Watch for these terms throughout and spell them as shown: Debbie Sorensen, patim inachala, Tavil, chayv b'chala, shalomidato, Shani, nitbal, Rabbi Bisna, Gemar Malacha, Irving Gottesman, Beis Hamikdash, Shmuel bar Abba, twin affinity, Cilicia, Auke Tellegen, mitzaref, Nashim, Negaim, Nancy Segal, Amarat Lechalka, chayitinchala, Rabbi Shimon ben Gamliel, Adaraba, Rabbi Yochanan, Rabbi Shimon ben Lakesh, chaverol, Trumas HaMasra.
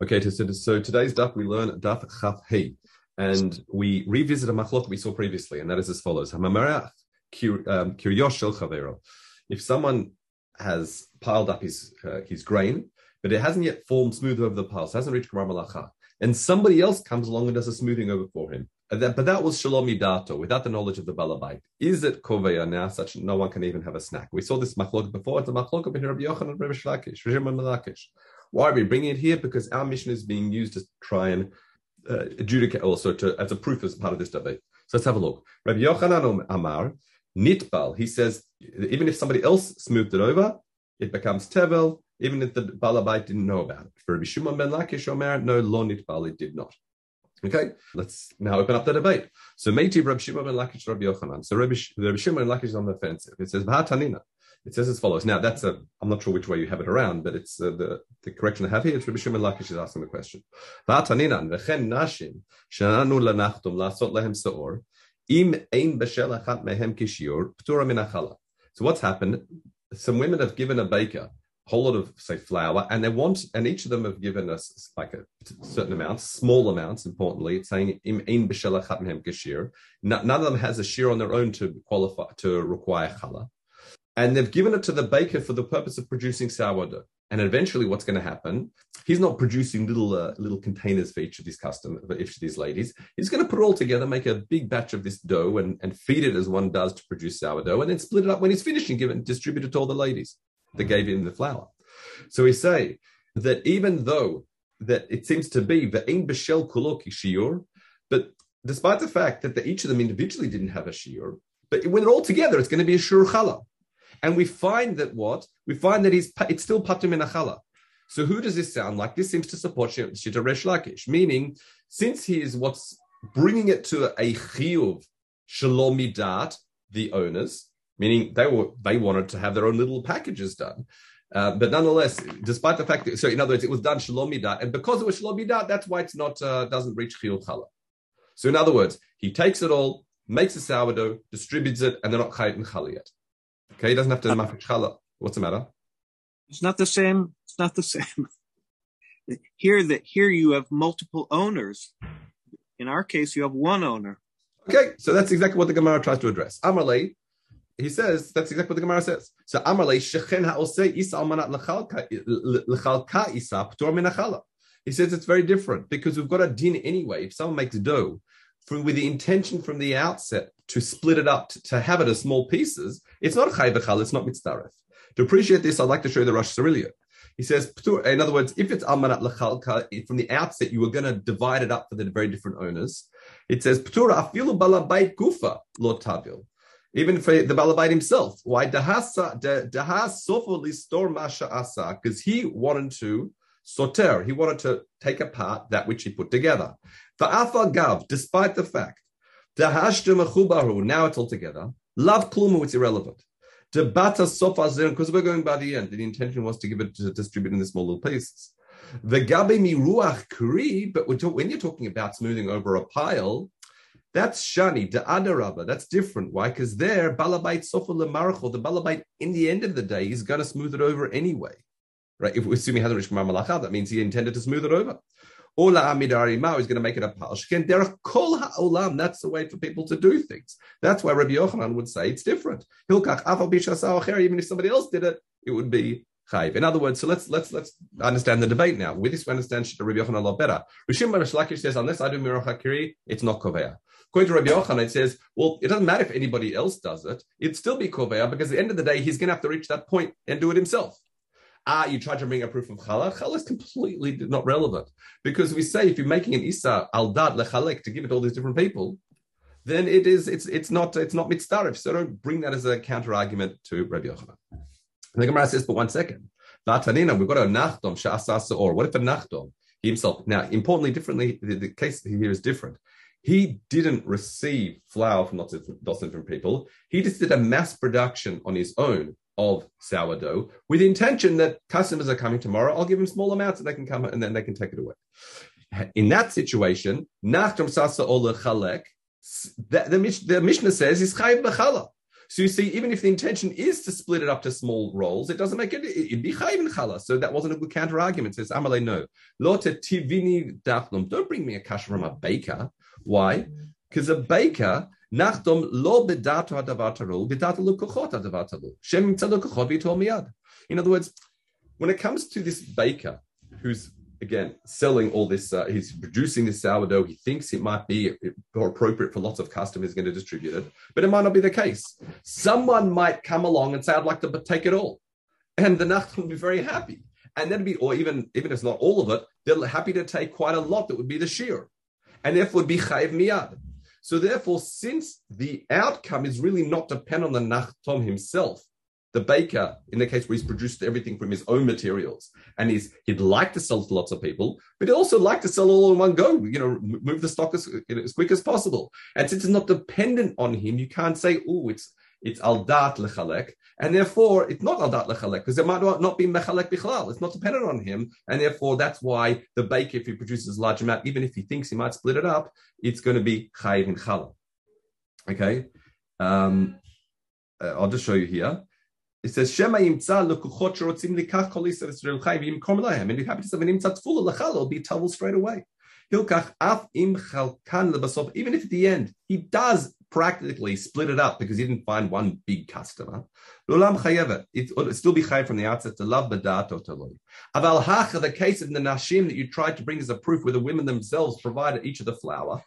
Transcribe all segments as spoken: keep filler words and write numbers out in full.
Okay, so today's daf, we learn daf chavhei, and we revisit a machlok we saw previously, and that is as follows. Hamamara kiryosh chaverol. If someone has piled up his uh, his grain, but it hasn't yet formed smooth over the pile, so it hasn't reached kamar malacha, and somebody else comes along and does a smoothing over for him. That, but that was shalomidato, without the knowledge of the balabite. Is it koveya now, such no one can even have a snack? We saw this machlok before. It's a machlok over here, Rabbi Yochanan, Rabbi Shlakish, Rabbi Shimon ben Lakesh. Why are we bringing it here? Because our mission is being used to try and uh, adjudicate, also to, as a proof as part of this debate. So let's have a look. Rabbi Yochanan Amar, nitbal, he says, even if somebody else smoothed it over, it becomes tevel, even if the balabite didn't know about it. For Rabbi Shimon ben Lakesh Omer, no, lo nitbal, it did not. Okay, let's now open up the debate. So, Meiti Rabbi Shimon ben Lakesh, Rabbi Yochanan. So, Rabbi Shimon ben Lakesh is on the offensive. It says, "V'hatanina." It says as follows. Now, that's a. I'm not sure which way you have it around, but it's uh, the the correction I have here. It's Rabbi Shimon ben Lakesh is asking the question. "V'hatanina v'chen nashim shenanu lanachtum la'asot lehem seor im ein b'shelachat mehem kishir ptura minachala." So, what's happened? Some women have given a baker whole lot of, say, flour, and they want, and each of them have given us like a certain amount, small amounts, importantly, it's saying, in b'shelachat mehem kishir. None of them has a shear on their own to qualify, to require challah. And they've given it to the baker for the purpose of producing sourdough. And eventually what's going to happen, he's not producing little uh, little containers for each of these customers, for each of these ladies. He's going to put it all together, make a big batch of this dough and, and feed it as one does to produce sourdough, and then split it up when he's finished and give it and distribute it to all the ladies that gave him the flour. So we say that even though that it seems to be the ein b'shel kulo shiur, but despite the fact that the, each of them individually didn't have a shiur, but when it all together, it's going to be a shur chala. And we find that what? We find that he's, it's still patim inachala. So who does this sound like? This seems to support Shita Resh Lakish, meaning since he is what's bringing it to a chiyuv shalomidat, the owners, meaning they were they wanted to have their own little packages done. Uh, but nonetheless, despite the fact that, so in other words, it was done shalomidat, and because it was shalomidat, that's why it's not, uh, doesn't reach chiyuv chala. So in other words, he takes it all, makes a sourdough, distributes it, and they're not chayitinchala yet. Okay, he doesn't have to mafik challah. What's the matter? It's not the same. It's not the same. Here, that here you have multiple owners. In our case, you have one owner. Okay, so that's exactly what the Gemara tries to address. Amalei. He says, that's exactly what the Gemara says. So, Amalei, Shechen ha'osei isa Amarat Lechalka isa Ptura minachala. He says it's very different because we've got a din anyway. If someone makes dough from, with the intention from the outset to split it up, to, to have it as small pieces, it's not chayv b'chala, it's not mitzaref. To appreciate this, I'd like to show you the Rosh Suriliot. He says, in other words, if it's Amarat Lechalka, from the outset, you were going to divide it up for the very different owners. It says, Ptura afilu balabait gufa lo Tavil. Even for the balabite himself, why dahasa dahas sofo listor masha asa? Because he wanted to soter, he wanted to take apart that which he put together. Va'afa gav, despite the fact, dahashtu mechubaru, now it's all together. Love klumu, it's irrelevant. Debata sofa zeren, because we're going by the end. The intention was to give it to distribute in the small little pieces. Vegabe mi ruach kri, but when you're talking about smoothing over a pile, that's shani, the adaraba. That's different. Why? Because there, balabite sofa lemarachol, the balabite, in the end of the day, is going to smooth it over anyway, right? If we assume he hasn't reached kamar malacha, that means he intended to smooth it over. Ola amidari ma is going to make it a pal. There are kol ha'olam. That's the way for people to do things. That's why Rabbi Yochanan would say it's different. Hilkach afal bishasa acher. Even if somebody else did it, it would be chayv. In other words, so let's let's let's understand the debate now. With this, we understand Shita Rabbi Yochanan a lot better. Rishim Rabbi Shlakish says, unless I do mirocha kiri, it's not koveya. According to Rabbi Yochanan, it says, well, it doesn't matter if anybody else does it. It'd still be koveya because at the end of the day, he's going to have to reach that point and do it himself. Ah, you try to bring a proof of challah. Challah is completely not relevant because we say if you're making an isa aldat lechalek to give it to all these different people, then it is it's it's not it's not mitzaref. So don't bring that as a counter argument to Rabbi Yochanan. And the Gemara says, but one second, Vatanina, we've got a Nachtum sha'asas or what if a Nachtum he himself? Now, importantly, differently, the, the case here is different. He didn't receive flour from lots of, lots of different people. He just did a mass production on his own of sourdough with the intention that customers are coming tomorrow. I'll give them small amounts and they can come and then they can take it away. In that situation, Nachtum Sasa Ola Chalek, the Mishnah says is chayv b'chala. So you see, even if the intention is to split it up to small rolls, it doesn't make it, it'd be chayv b'chala. So that wasn't a good counter argument. Says Amalei, no. Lo tetivini daflum. Don't bring me a kasha from a baker. Why? Because a baker, Nachtum lo bedato hadavar tarul, bedato lo kochot hadavar tarul. Shem imtza lo kochot v'yitol miyad. In other words, when it comes to this baker who's, again, selling all this, uh, he's producing this sourdough, he thinks it might be appropriate for lots of customers going to distribute it, but it might not be the case. Someone might come along and say, I'd like to take it all. And the Nachtum would be very happy. And that'd be, or even, even if it's not all of it, they're happy to take quite a lot that would be the shear. And therefore would be chayv miyad. So therefore, since the outcome is really not dependent on the Nachtum himself, the baker, in the case where he's produced everything from his own materials, and he's, he'd like to sell to lots of people, but he'd also like to sell all in one go, you know, move the stock as, as quick as possible. And since it's not dependent on him, you can't say, oh, it's it's aldat lechalek, and therefore it's not aldat lechalek, because it might not be mechalek bichlal. It's not dependent on him, and therefore that's why the baker, if he produces a large amount, even if he thinks he might split it up, it's going to be chayitinchala. Okay? Um, I'll just show you here. It says, Shema imtza l'kuchot sherotzim likach kol isa v'srael chayv yimkor lahem. And if happens to have an imtza tfula l'chal, it'll be tevel straight away. Hilkach af im chalkan lebasov. Even if at the end he does practically split it up because he didn't find one big customer, l'olam chayevet. It'll still be chayev from the outset to love b'dat or to loy. Aval hacha, the case of the nashim that you tried to bring as a proof, where the women themselves provided each of the flour.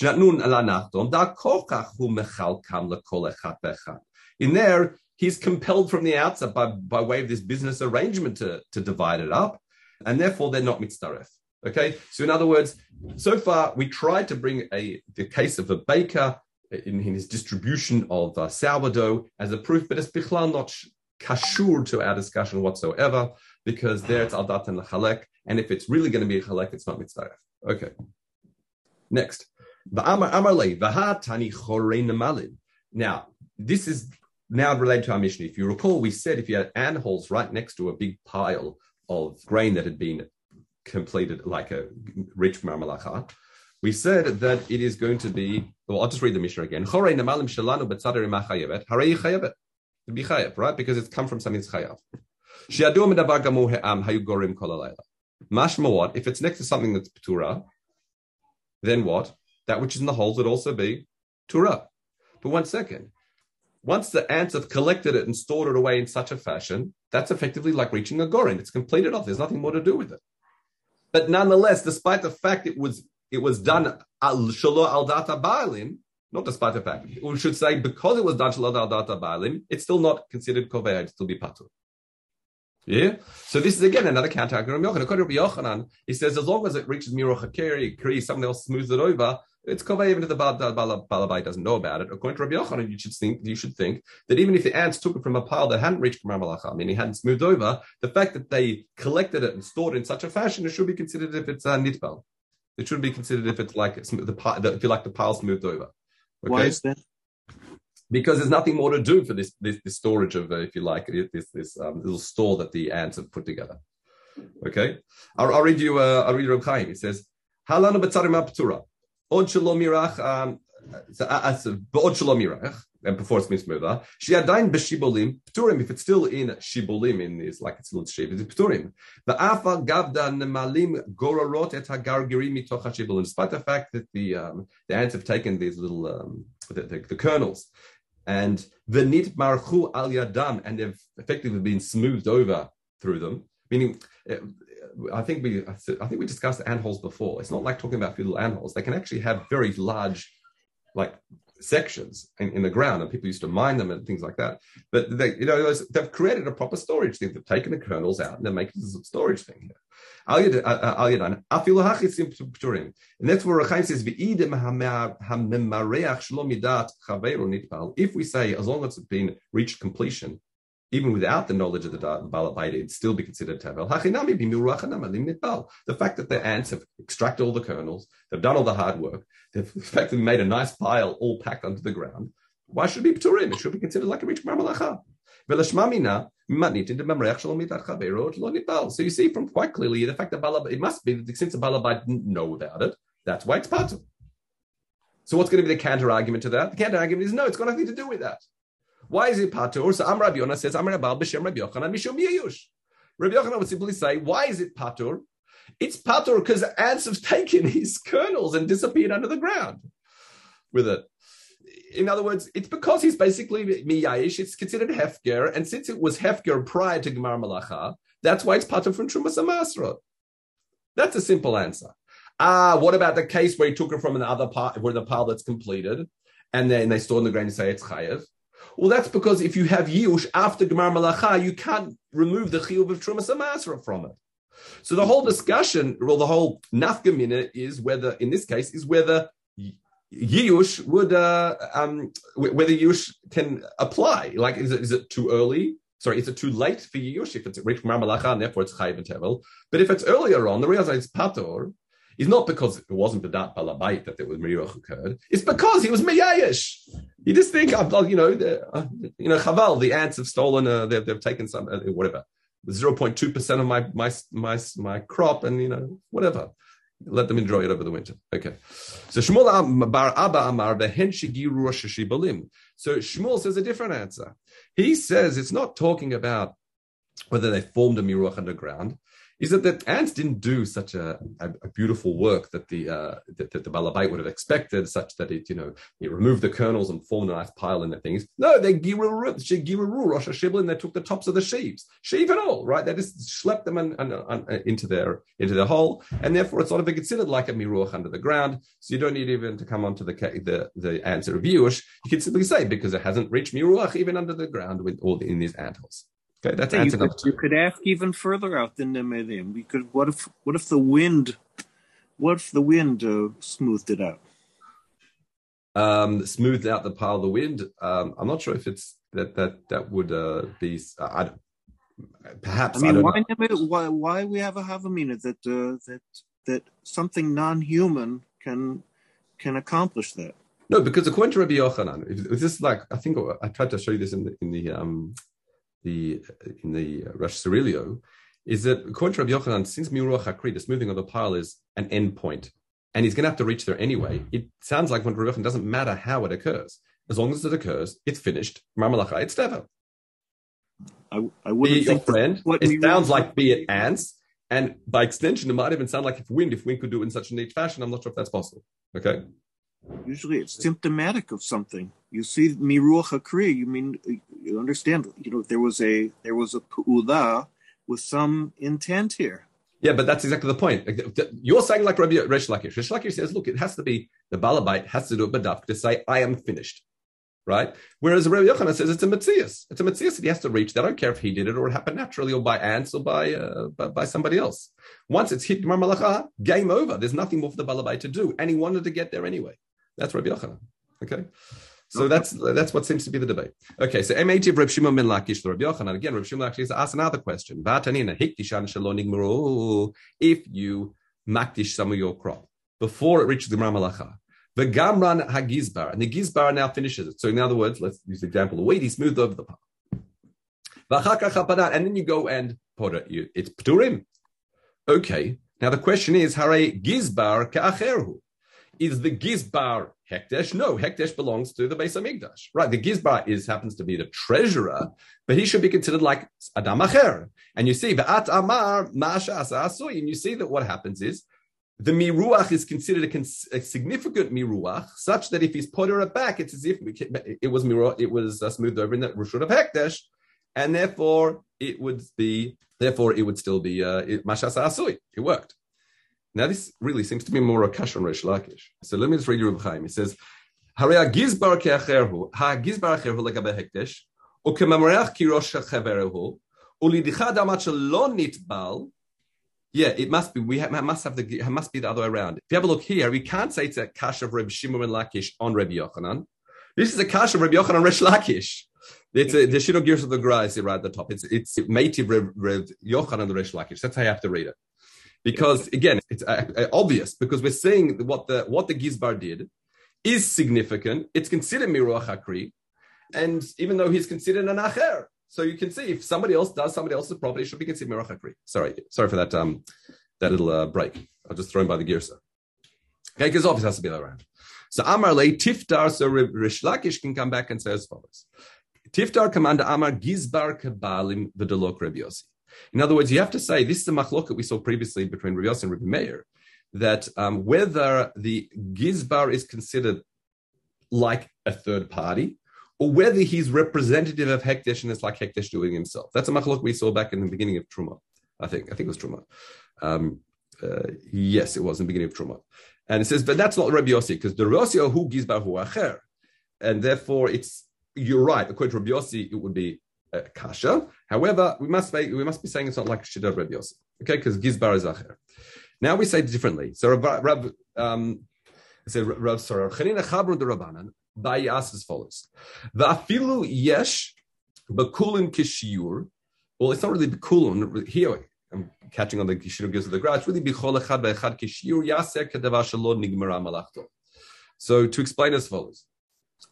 Shnatnun ala nachdom da kochach hu mechalkam l'kol echad v'echad. In there, he's compelled from the outset by, by way of this business arrangement to, to divide it up, and therefore they're not mitzaref. Okay, so in other words, so far we tried to bring a the case of a baker in, in his distribution of uh, sourdough as a proof, but it's bichlal not kashur to our discussion whatsoever, because there it's aldat and lechalek, and if it's really going to be a chalek, it's not mitzaref. Okay, next. Now, this is now related to our mishnah. If you recall, we said if you had anholes right next to a big pile of grain that had been completed, like a rich kamar malacha, we said that it is going to be, well, I'll just read the mishnah again. Chorei namalim shelanu b'tzadar ima chayevet, harei chayevet, to be chayev, right? Because it's come from something that's chayev. She'adu medavar gamur he'am hayu gorim kol halayla. Mashma what? If it's next to something that's Ptura, then what? That which is in the holes would also be Ptura. But one second. Once the ants have collected it and stored it away in such a fashion, that's effectively like reaching a gorin. It's completed off. There's nothing more to do with it. But nonetheless, despite the fact it was it was done shelo al data ba'alim, not despite the fact, we should say because it was done shelo al data ba'alim, it's still not considered koveya. It'd still be patur. Yeah. So this is again another counter argument. According to Rabbi Yochanan, he says as long as it reaches miroch hakeri, kri, someone else smooths it over, it's koveya even if the balabite doesn't know about it. According to Rabbi Yochanan, you should think you should think that even if the ants took it from a pile that hadn't reached kamar malacha, meaning hadn't smoothed over, the fact that they collected it and stored it in such a fashion, it should be considered if it's a nitbal. It should be considered if it's like the if you like the pile smoothed over. Okay? Why is that? Because there's nothing more to do for this this, this storage of, uh, if you like, this this um, little store that the ants have put together. Okay, I'll, I'll read you. Uh, I'll read Reb Chaim. He says, "Halanu b'tzarim ptura." Od shelo mirach, um, od shelo mirach, and before it's mismover, she adain b'shibolim pturim. If it's still in shibolim, in is like it's little shib, it's pturim. The afa gavda nemalim gororot et hagargirim mitoch hashibolim. Despite the fact that the um, the ants have taken these little um, the, the, the kernels, and the nit marchu al yadam, and they've effectively been smoothed over through them, meaning. Uh, I think we I think we discussed antholes before. It's not like talking about few little antholes. They can actually have very large, like sections in, in the ground, and people used to mine them and things like that. But they, you know, they've created a proper storage thing. They've taken the kernels out and they're making this storage thing here. And that's where Rechaim says, if we say as long as it's been reached completion, even without the knowledge of the balabite, it'd still be considered tevel. The fact that the ants have extracted all the kernels, they've done all the hard work, they've effectively made a nice pile all packed under the ground, why should it be pturim? It should be considered like a rich kamar malacha. So you see from quite clearly the fact that balabite, it must be that since the balabite didn't know about it, that's why it's patur. So what's going to be the counter argument to that? The counter argument is no, it's got nothing to do with that. Why is it patur? So Amar Rabbi Yonah says, Amar Abal b'shem Rabbi Yochanan mishum yeyush. Rabbi Yochanan would simply say, why is it patur? It's patur because ants have taken his kernels and disappeared under the ground with it. In other words, it's because he's basically miyayish, it's considered hefker, and since it was hefker prior to Gemar Malacha, that's why it's patur from Trumas HaMasra. That's a simple answer. Ah, what about the case where he took it from another part, where the pile that's completed, and then they store in the grain and say it's chayev? Well, that's because if you have Yush after Gemar Malacha, you can't remove the chiyuv of Trumas HaMasra from it. So the whole discussion, well, the whole nafka mina is whether, in this case, is whether Yush would, uh, um, whether Yush can apply. Like, is it, is it too early? Sorry, is it too late for Yush if it's reached Gemar Malacha, and therefore it's chayev and tevel? But if it's earlier on, the reason it's pator is not because it wasn't b'dat balabite that it was miyuch occurred. It's because he was miyayish. You just think, you know, the, uh, you know, chaval, the ants have stolen, uh, they've, they've taken some, uh, whatever, zero point two percent of my, my my my crop, and you know, whatever. Let them enjoy it over the winter. Okay. So Shmuel bar Abba Amar behen shigiru rosh shibalim. So Shmuel says a different answer. He says it's not talking about whether they formed a miruach underground. Is that the ants didn't do such a, a, a beautiful work that the uh, that, that the balabite would have expected, such that it, you know, it removed the kernels and formed a nice pile in the things. No, they giraru rosh hashiblin. They took the tops of the sheaves, sheaf and all, right? They just schlepped them and, and, and into their into their hole, and therefore it's not even considered like a miruach under the ground. So you don't need even to come onto the the the answer of Yush. You can simply say because it hasn't reached miruach even under the ground with all the, in these ant holes. Okay, that's yeah, you, could, you could ask even further out than Nemedim. We could. What if? What if the wind? What if the wind uh, smoothed it out? Um, smoothed out the pile of the wind. Um, I'm not sure if it's that that that would uh, be. Uh, I perhaps. I mean, I why, Nemedim, why why we have a havamina that uh, that that something non-human can can accomplish that? No, because according to Rabbi Yochanan, if, if this is like I think I tried to show you this in the in the. Um, The, in the Rosh Suriliot, is that according to Rabbi Yochanan, since Miruach HaKri, the smoothing of the pile is an end point, and he's going to have to reach there anyway, it sounds like when Rabbi Yochanan doesn't matter how it occurs. As long as it occurs, it's finished. Marmalacha, it's tevel. I, I wouldn't be think your friend. What it sounds like be it ants, and by extension, it might even sound like if wind, if wind could do it in such a neat fashion, I'm not sure if that's possible. Okay? Usually it's symptomatic of something. You see miruach hakri, you mean you understand, you know, there was a there was a pu'ula with some intent here. Yeah, but that's exactly the point. You're saying like Rabbi Resh Lakish. Resh Lakish says, look, it has to be the balabite has to do it badaf to say I am finished. Right? Whereas Rabbi Yochanan says it's a metzias. It's a metzias that he has to reach. They don't care if he did it or it happened naturally or by ants or by uh, by, by somebody else. Once it's hit Gemar Malacha, game over. There's nothing more for the balabite to do. And he wanted to get there anyway. That's Rabbi Yochanan. Okay? So that's that's what seems to be the debate. Okay, so M A T of Rabbi Shimon ben Lakesh, Rabbi Yochanan. Again, Rabbi Shimon actually asks another question. If you makdish some of your crop before it reaches the Gemar Malacha, the gamran hagizbar, and the gizbar now finishes it. So in other words, let's use the example of wheat, he smoothed over the pile. And then you go and put it, you, it's pturim. Okay, now the question is, hare gizbar ka'acherhu. Is the gizbar hekdesh? No, hekdesh belongs to the Beis Hamikdash. Right, the gizbar is happens to be the treasurer, but he should be considered like adam acher. And you see, v'at amar ma'asha asa'asui, and you see that what happens is, the miruach is considered a, cons- a significant miruach, such that if he's potter it back, it's as if it was miruach, it was uh, smoothed over in that rishut of hekdesh, and therefore it would be, therefore it would still be mashas uh, asui. It worked. Now this really seems to be more a kash on Reish Lakish. So let me just read you Reb Chaim. He says, "Hare gizbar keacherhu, ha gizbar keacherhu legabe hekdesh, o kemamarach kirosh chaverehu, ulidichad amat shelo nitbal." Yeah, it must be. We have, must have the. It must be the other way around. If you have a look here, we can't say it's a kash of Reb Shimon ben Lakesh on Rabbi Yochanan. This is a kash of Rabbi Yochanan Resh Lakish. It's a, the Shidduch Gerus of the Gra is right at the top. It's it's native Reb, Reb Yochanan Resh Lakish. That's how you have to read it, because again, it's uh, obvious because we're seeing what the what the Gizbar did is significant. It's considered miruach hakri, and even though he's considered an acher. So you can see if somebody else does somebody else's property, it should be considered miruach hakri. Sorry, sorry for that um, that little uh, break. I'll just throw in by the girsa. Okay, because obviously has to be around. So Amar le tiftar, so Rish Lakish can come back and say as follows: Tiftar Kamanda Amar Gizbar Kabalim V'Delok Rabbi Yossi. In other words, you have to say, this is the machlok that we saw previously between Rabbi Yossi and Rabbi Meir, that um, whether the Gizbar is considered like a third party, or whether he's representative of Hekdesh and it's like Hekdesh doing himself. That's a machlok we saw back in the beginning of Truma, I think. I think it was Truma. Um, uh, yes, it was in the beginning of Truma. And it says, but that's not Rabbi Yossi, because the Rabbi Yossi hu Gizbar hu acher. And therefore, it's you're right. According to Rabbi Yossi, it would be uh, kasha. However, we must make, we must be saying it's not like Shida Rabbi Yossi, okay? Because Gizbar is acher. Now we say it differently. So Rab, Rab um, say Rab sorry, Chanina Chabru de Rabbanan Bayas as follows: the afilu yesh bekulun kishiur. Well, it's not really bekulun here. I'm catching on the shiur gives of the grad. Really bicholachad beechad kishiur yaser kedavar shalod nigmara malachto. So to explain as follows.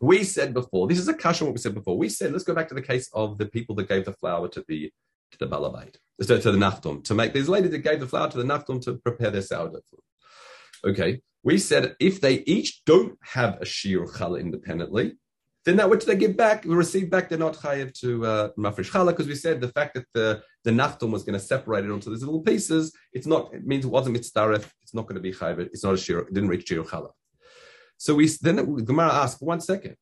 We said before, this is a kasha what we said before. We said, let's go back to the case of the people that gave the flour to the to the balabite, to, to the Nachtum, to make these ladies that gave the flour to the Nachtum to prepare their sourdough food. Okay, we said if they each don't have a shiur chala independently, then that which they give back, we receive back, they're not chayev to uh, mafresh chala, because we said the fact that the, the Nachtum was going to separate it onto these little pieces, it's not, it means it wasn't mitzaref, it's not going to be chayev, it's not a shiur, it didn't reach shiur chala. So we then Gemara asked, one second,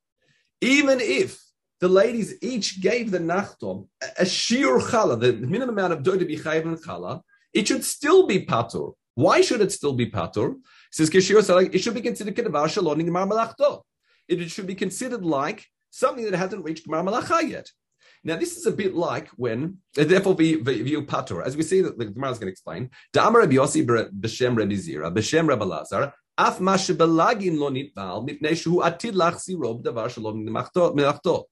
even if the ladies each gave the Nachtom a shiur chala, the minimum amount of dough to be chayv and chala, it should still be patur. Why should it still be patur? Says it should be considered kedavar shelo nigmar malachto. It should be considered like something that hasn't reached gemar malacha yet. Now this is a bit like when, and therefore we view patur, as we see that the Gemara is going to explain. Da'amar Rabbi Yossi b'shem Rabbi Zira b'shem Rabbi Lazar. Af mashbelagin lo nitbal mitnei shehu atid lachsi rob davar shalom melachto.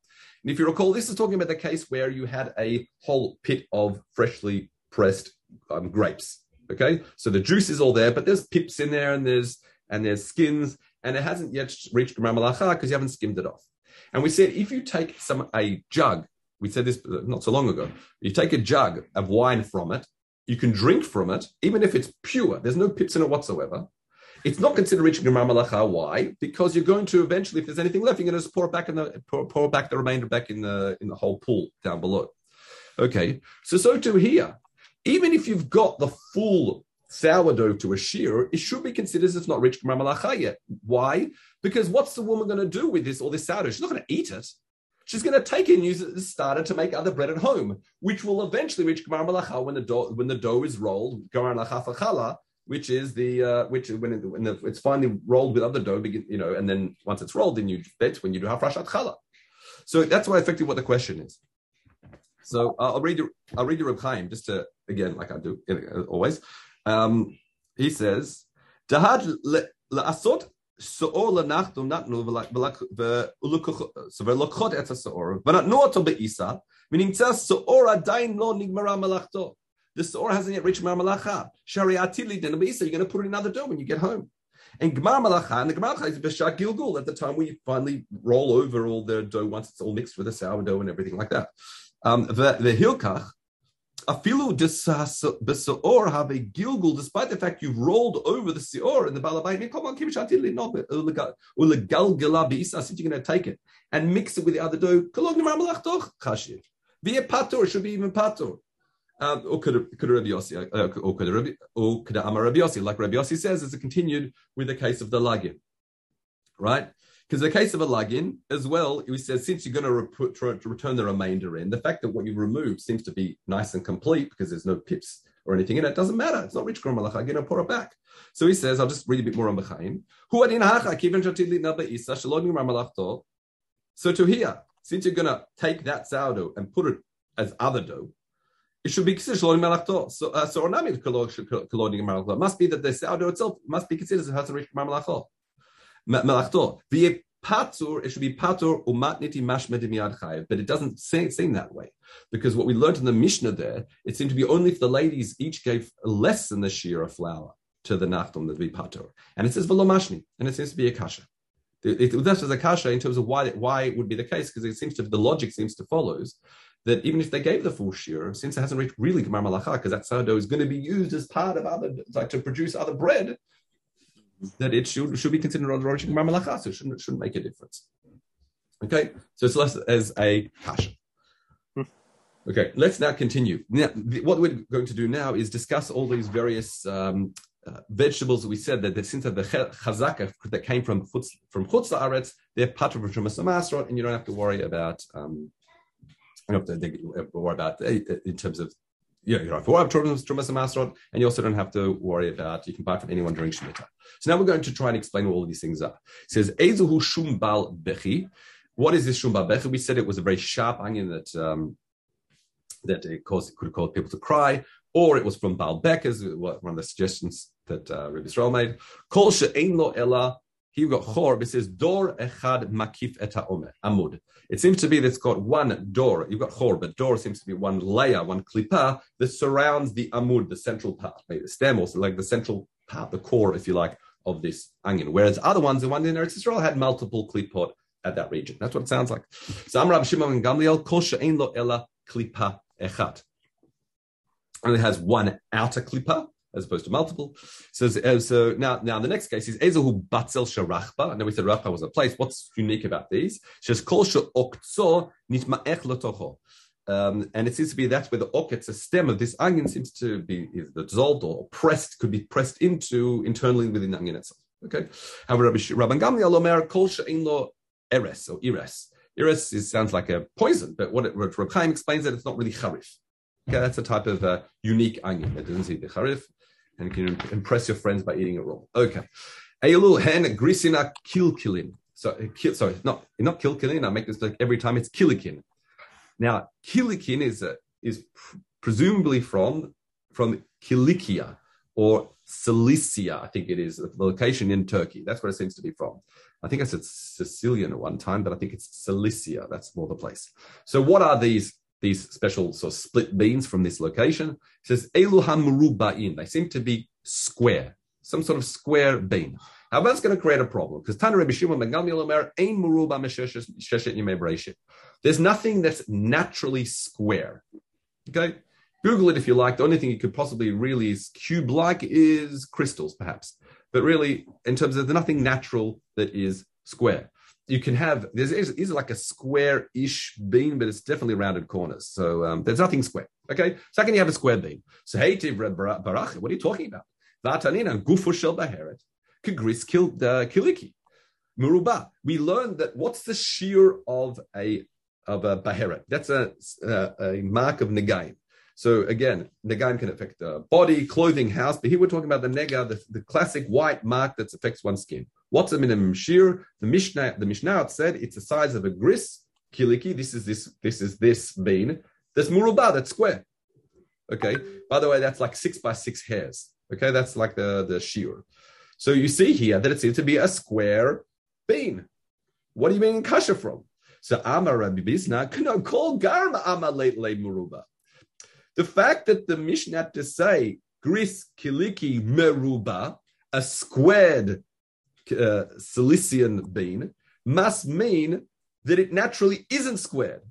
And if you recall, this is talking about the case where you had a whole pit of freshly pressed um, grapes. Okay, so the juice is all there, but there's pips in there, and there's and there's skins, and it hasn't yet reached gemar malacha because you haven't skimmed it off. And we said if you take some a jug, we said this not so long ago. You take a jug of wine from it, you can drink from it, even if it's pure. There's no pips in it whatsoever. It's not considered reaching gemar malacha. Why? Because you're going to eventually, if there's anything left, you're going to just pour it back in the pour, pour back the remainder back in the in the whole pool down below. Okay, so so too here, even if you've got the full sourdough to a shear, it should be considered as not reached gemar malacha yet. Why? Because what's the woman going to do with this or this sourdough? She's not going to eat it. She's going to take it and use it as a starter to make other bread at home, which will eventually reach gemar malacha when the dough when the dough is rolled gemar malacha for challah. Which is the uh, which when, it, when the, it's finally rolled with other dough, you know, and then once it's rolled, then you that's when you do hafrashat challah. So that's what effectively what the question is. So uh, I'll read I'll read the Reb Chaim just to again, like I do always. Um, he says, "Dahad laasot soor lanachtum natnu velak velokchot etz soor v'natnu oto beisa v'nimtza soor adayin lo nigmara malachto." The soor hasn't yet reached gemar malacha. Shariatili dina beisa. You're going to put in another dough when you get home. And gemar malacha, and the gemar malacha is b'shak gilgul at the time when you finally roll over all the dough once it's all mixed with the sourdough and everything like that. Um, the the hilkach afilu b'soor have a gilgul despite the fact you've rolled over the soor and the balabite. Come on, kimishatili not ulegalgila beisa. Since you're going to take it and mix it with the other dough, kolog gemar malachtoch chashir. Be a patur. It should be even patur. Um, or could could Rabbi Yossi, uh, or could Rabbi, or could Amar Rabbi Yossi, like Rabbi Yossi says, is it continued with the case of the lagin, right? Because the case of a lagin as well, we said since you're going rep- to return the remainder in, the fact that what you remove seems to be nice and complete because there's no pips or anything in it doesn't matter. It's not rich gemar malacha. I'm going to pour it back. So he says, I'll just read a bit more on b'chaim. Hu adin hacha kiven shatidli na beisa shelo nigmar malachto. So to here, since you're going to take that sourdough and put it as other dough. It should be considered shalonim malachto. So, uh, so ornamid kolodim malachto must be that the sourdough itself must be considered as hasn't reached gemar malachto. Malachto the patur it should be patur umat niti mashmed miyad chayev, but it doesn't seem, seem that way because what we learned in the Mishnah there, it seemed to be only if the ladies each gave less than the shear of flour to the nachtom that be patur, and it says v'lo mashni, and it seems to be a kasha. It, it, that was a kasha in terms of why why it would be the case because it seems to the logic seems to follows. That even if they gave the full shear, since it hasn't reached really gemar malacha, because that sourdough is going to be used as part of other, like to produce other bread, that it should should be considered on the gemar malacha, so it shouldn't, it shouldn't make a difference. Okay, so it's less as a kasha. Okay, let's now continue. Now, the, what we're going to do now is discuss all these various um, uh, vegetables. We said that the, since the chazaka that came from chutz, from chutz la'aretz, they're part of Rishonos Masrot, and you don't have to worry about um, you don't have to worry about uh, in terms of you know you don't have to worry about Rishonos Masrot, and you also don't have to worry about you can buy from anyone during Shemitah. So now we're going to try and explain what all of these things are. It says Ezuhu shum bal bechi. What is this shum bal bechi? We said it was a very sharp onion that. Um, that it caused it could have caused people to cry, or it was from Baal Beck, as one of the suggestions that uh, Rabbi Yisrael made. Kol she'ein lo ella, he got chor, it says dor echad makif et ha'omer, amud. It seems to be that it's got one door. You've got chor, but door seems to be one layer, one klipa that surrounds the amud, the central part, maybe the stem, also like the central part, the core, if you like, of this onion. Whereas other ones, the one in Eretz Yisrael had multiple klipot at that region. That's what it sounds like. So Amar Rabbi Shimon ben Gamliel, kol she'ein lo ella klipa echad, and it has one outer klipa as opposed to multiple. So, so now, now the next case is ezahu batzel sharachba. Now we said rachba was a place. What's unique about these? She's kol she'oktzor nitma'ech latocho, and it seems to be that's where the ok, it's a stem of this onion, seems to be either dissolved or pressed, could be pressed into internally within the onion itself. Okay. However, Rabbi Gamliel lomer kol she'ein lo eres or ires. Iris is, sounds like a poison, but what it, what Reb Chaim explains that it's not really charif. Okay, that's a type of uh, unique onion that doesn't see the charif, and can impress your friends by eating it raw. Okay, Eilul hen grisina kilkilin. So, uh, sorry, not not kilkilin. I make this like every time. It's kilikin. Now, kilikin is uh, is pr- presumably from from Kilikia or Cilicia. I think it is the location in Turkey. That's where it seems to be from. I think I said Sicilian at one time, but I think it's Cilicia. That's more the place. So what are these, these special sort of split beans from this location? It says, Eluham Rubain. They seem to be square, some sort of square bean. Now that's going to create a problem, because Tana Rabbi Shimon ben Gamliel omer ein muruba mesheshet yemei bereishit. There's nothing that's naturally square. Okay? Google it if you like. The only thing you could possibly really is cube-like is crystals, perhaps. But really, in terms of there's nothing natural that is square. You can have, there is like a square-ish bean, but it's definitely rounded corners. So um, there's nothing square, okay? So how can you have a square bean? So hey, Tiv Barach, what are you talking about? Vatanina, Gufu Shel Baheret, Kigris Kiliki, Muruba. We learned that what's the shear of a of a Baheret? That's a, a, a mark of Negaim. So again, negaim can affect the body, clothing, house, but here we're talking about the nega, the, the classic white mark that affects one's skin. What's a minimum shear? The mishnah, the mishnah said it's the size of a gris, kiliki, this is this, this is this bean. That's murubah, that's square. Okay, by the way, that's like six by six hairs. Okay, that's like the, the shear. So you see here that it seems to be a square bean. What are you being kasha from? So Amar Rabbi Bisna, no, call garma amar late murubah. The fact that the Mishnah had to say gris kiliki meruba, a squared uh, Cilician bean, must mean that it naturally isn't squared.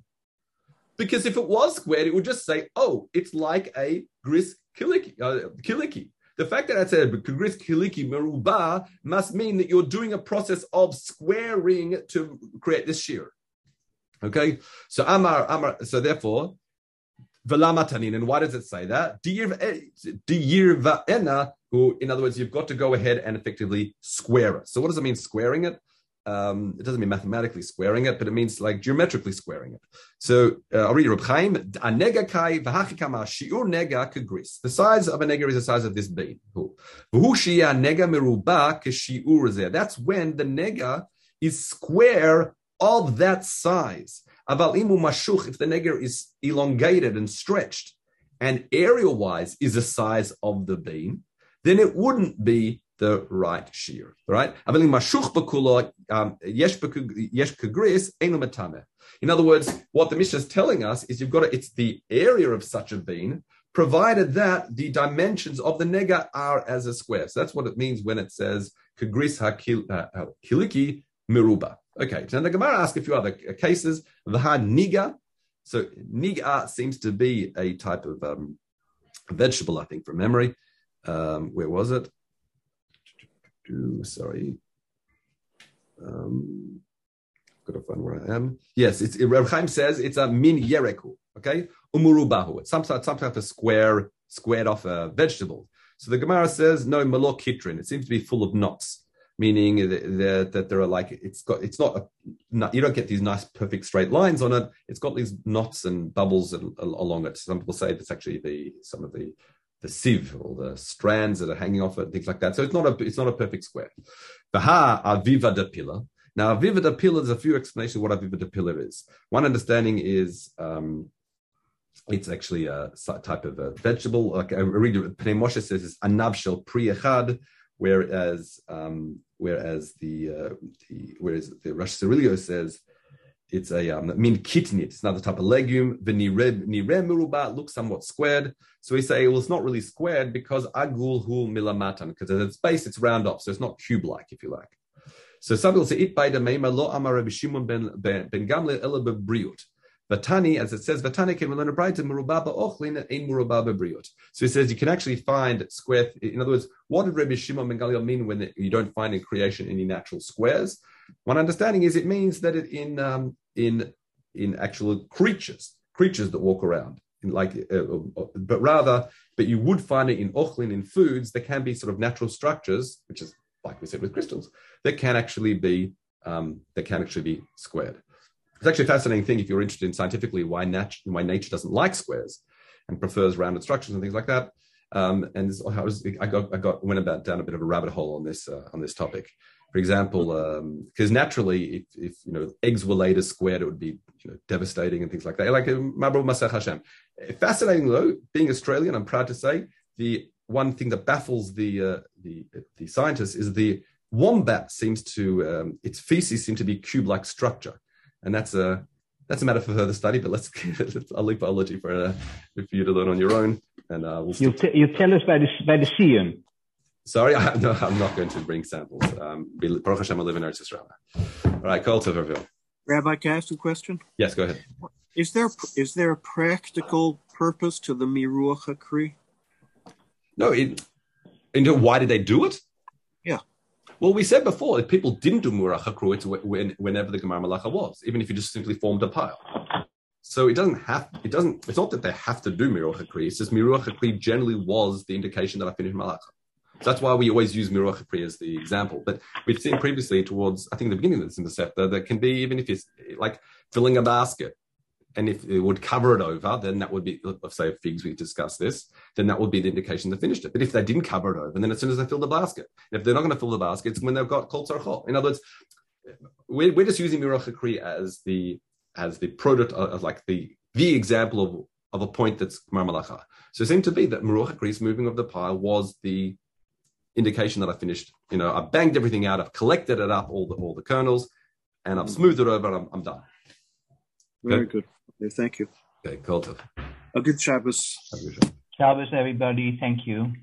Because if it was squared, it would just say, oh, it's like a gris kiliki. Uh, kiliki. The fact that I said gris kiliki meruba must mean that you're doing a process of squaring to create this shear. Okay? So Amar, Amar, so therefore, and why does it say that? Who, in other words, you've got to go ahead and effectively square it. So what does it mean squaring it? Um, it doesn't mean mathematically squaring it, but it means like geometrically squaring it. So uh, I'll read Reb Chaim. The size of a nega is the size of this bean. That's when the nega is square of that size. Aval imu mashuch, if the neger is elongated and stretched and area-wise is the size of the bean, then it wouldn't be the right shear, right? Aval imu mashuch b'kulo yesh kegris einu matameh. In other words, what the Mishnah is telling us is you've got to, it's the area of such a bean, provided that the dimensions of the neger are as a square. So that's what it means when it says kegris hakiliki meruba. Okay, so now the Gemara asks a few other cases. Vaha niga. So niga seems to be a type of um, vegetable, I think, from memory. Um, where was it? Sorry. Um, Got to find where I am. Yes, it's Reb Chaim says it's a min yereku. Okay, umurubahu. It's some some type of square squared off uh, vegetable. So the Gemara says no malok hitrin. It seems to be full of knots, meaning that, that, that there are like it's got it's not a not, you don't get these nice perfect straight lines on it. It's got these knots and bubbles and, along it. Some people say it's actually the some of the. the sieve or the strands that are hanging off it, things like that. So it's not a it's not a perfect square. Baha aviva de pillar. Now aviva de pillar, there's a few explanations of what aviva de pillar is. One understanding is um, it's actually a type of a vegetable. Like I read, Pnei Moshe says it's anav shel pri echad, whereas um, whereas the, uh, the whereas the Rosh Suriliot says it's a um, min kitnit. It's another type of legume. The nireh merubah looks somewhat squared. So we say, well, it's not really squared because agul hu milamatan, because at its base it's round off, so it's not cube-like, if you like. So some people say it by the meima lo amar Rabbi Shimon ben ben Gamliel ela bebriut. Vatani, as it says, vatani came alone a bright merubah baochlin in merubah bebriut. So he says you can actually find square. Th- in other words, what did Rabbi Shimon ben Gamliel mean when you don't find in creation any natural squares? One understanding is it means that it in um, in in actual creatures, creatures that walk around, in like, uh, but rather, but you would find it in ochlin, in foods. There can be sort of natural structures, which is like we said with crystals, that can actually be um, that can actually be squared. It's actually a fascinating thing if you're interested in scientifically why nat- why nature doesn't like squares and prefers rounded structures and things like that. Um, and this, I, was, I got I got went about down a bit of a rabbit hole on this uh, on this topic. For example, because um, naturally, if, if you know eggs were laid as squared, it would be you know, devastating and things like that. Like Mabro Masach Hashem. Fascinating though, being Australian, I'm proud to say the one thing that baffles the uh, the the scientists is the wombat seems to um, its feces seem to be cube-like structure, and that's a that's a matter for further study. But let's I'll leave biology for uh, for you to learn on your own, and uh, we'll. You t- you tell us by the by the seum. Sorry, I, no, I'm not going to bring samples. Um, Baruch Hashem, I live in Eretz Yisrael. All right, Kol Tov, Avil. Rabbi, can I ask a question? Yes, go ahead. Is there is there a practical purpose to the Miruach HaKri? No, it, and why did they do it? Yeah. Well, we said before, if people didn't do Miruach HaKri, it's when, whenever the Kamar Malacha was, even if you just simply formed a pile. So it doesn't have, it doesn't, it's not that they have to do Miruach HaKri, it's just Miruach HaKri generally was the indication that I finished Malacha. So that's why we always use Miruach HaKri as the example. But we've seen previously towards, I think, the beginning of this interceptor, that can be, even if it's like filling a basket, and if it would cover it over, then that would be, let's say figs, we discussed this, then that would be the indication they finished it. But if they didn't cover it over, then as soon as they fill the basket, and if they're not going to fill the basket, it's when they've got kol tzarchol. In other words, we're, we're just using Miruach HaKri as the, as the product, as like the, the example of, of a point that's Kamar Malacha. So it seemed to be that Miruach HaKri's moving of the pile was the indication that I finished, you know, I banged everything out, I've collected it up, all the all the kernels, and I've smoothed it over, and I'm, I'm done. Very okay. Good. Okay, thank you. Okay, Kol Tov. A good Shabbos. Have a good Shabbos. Shabbos, everybody. Thank you.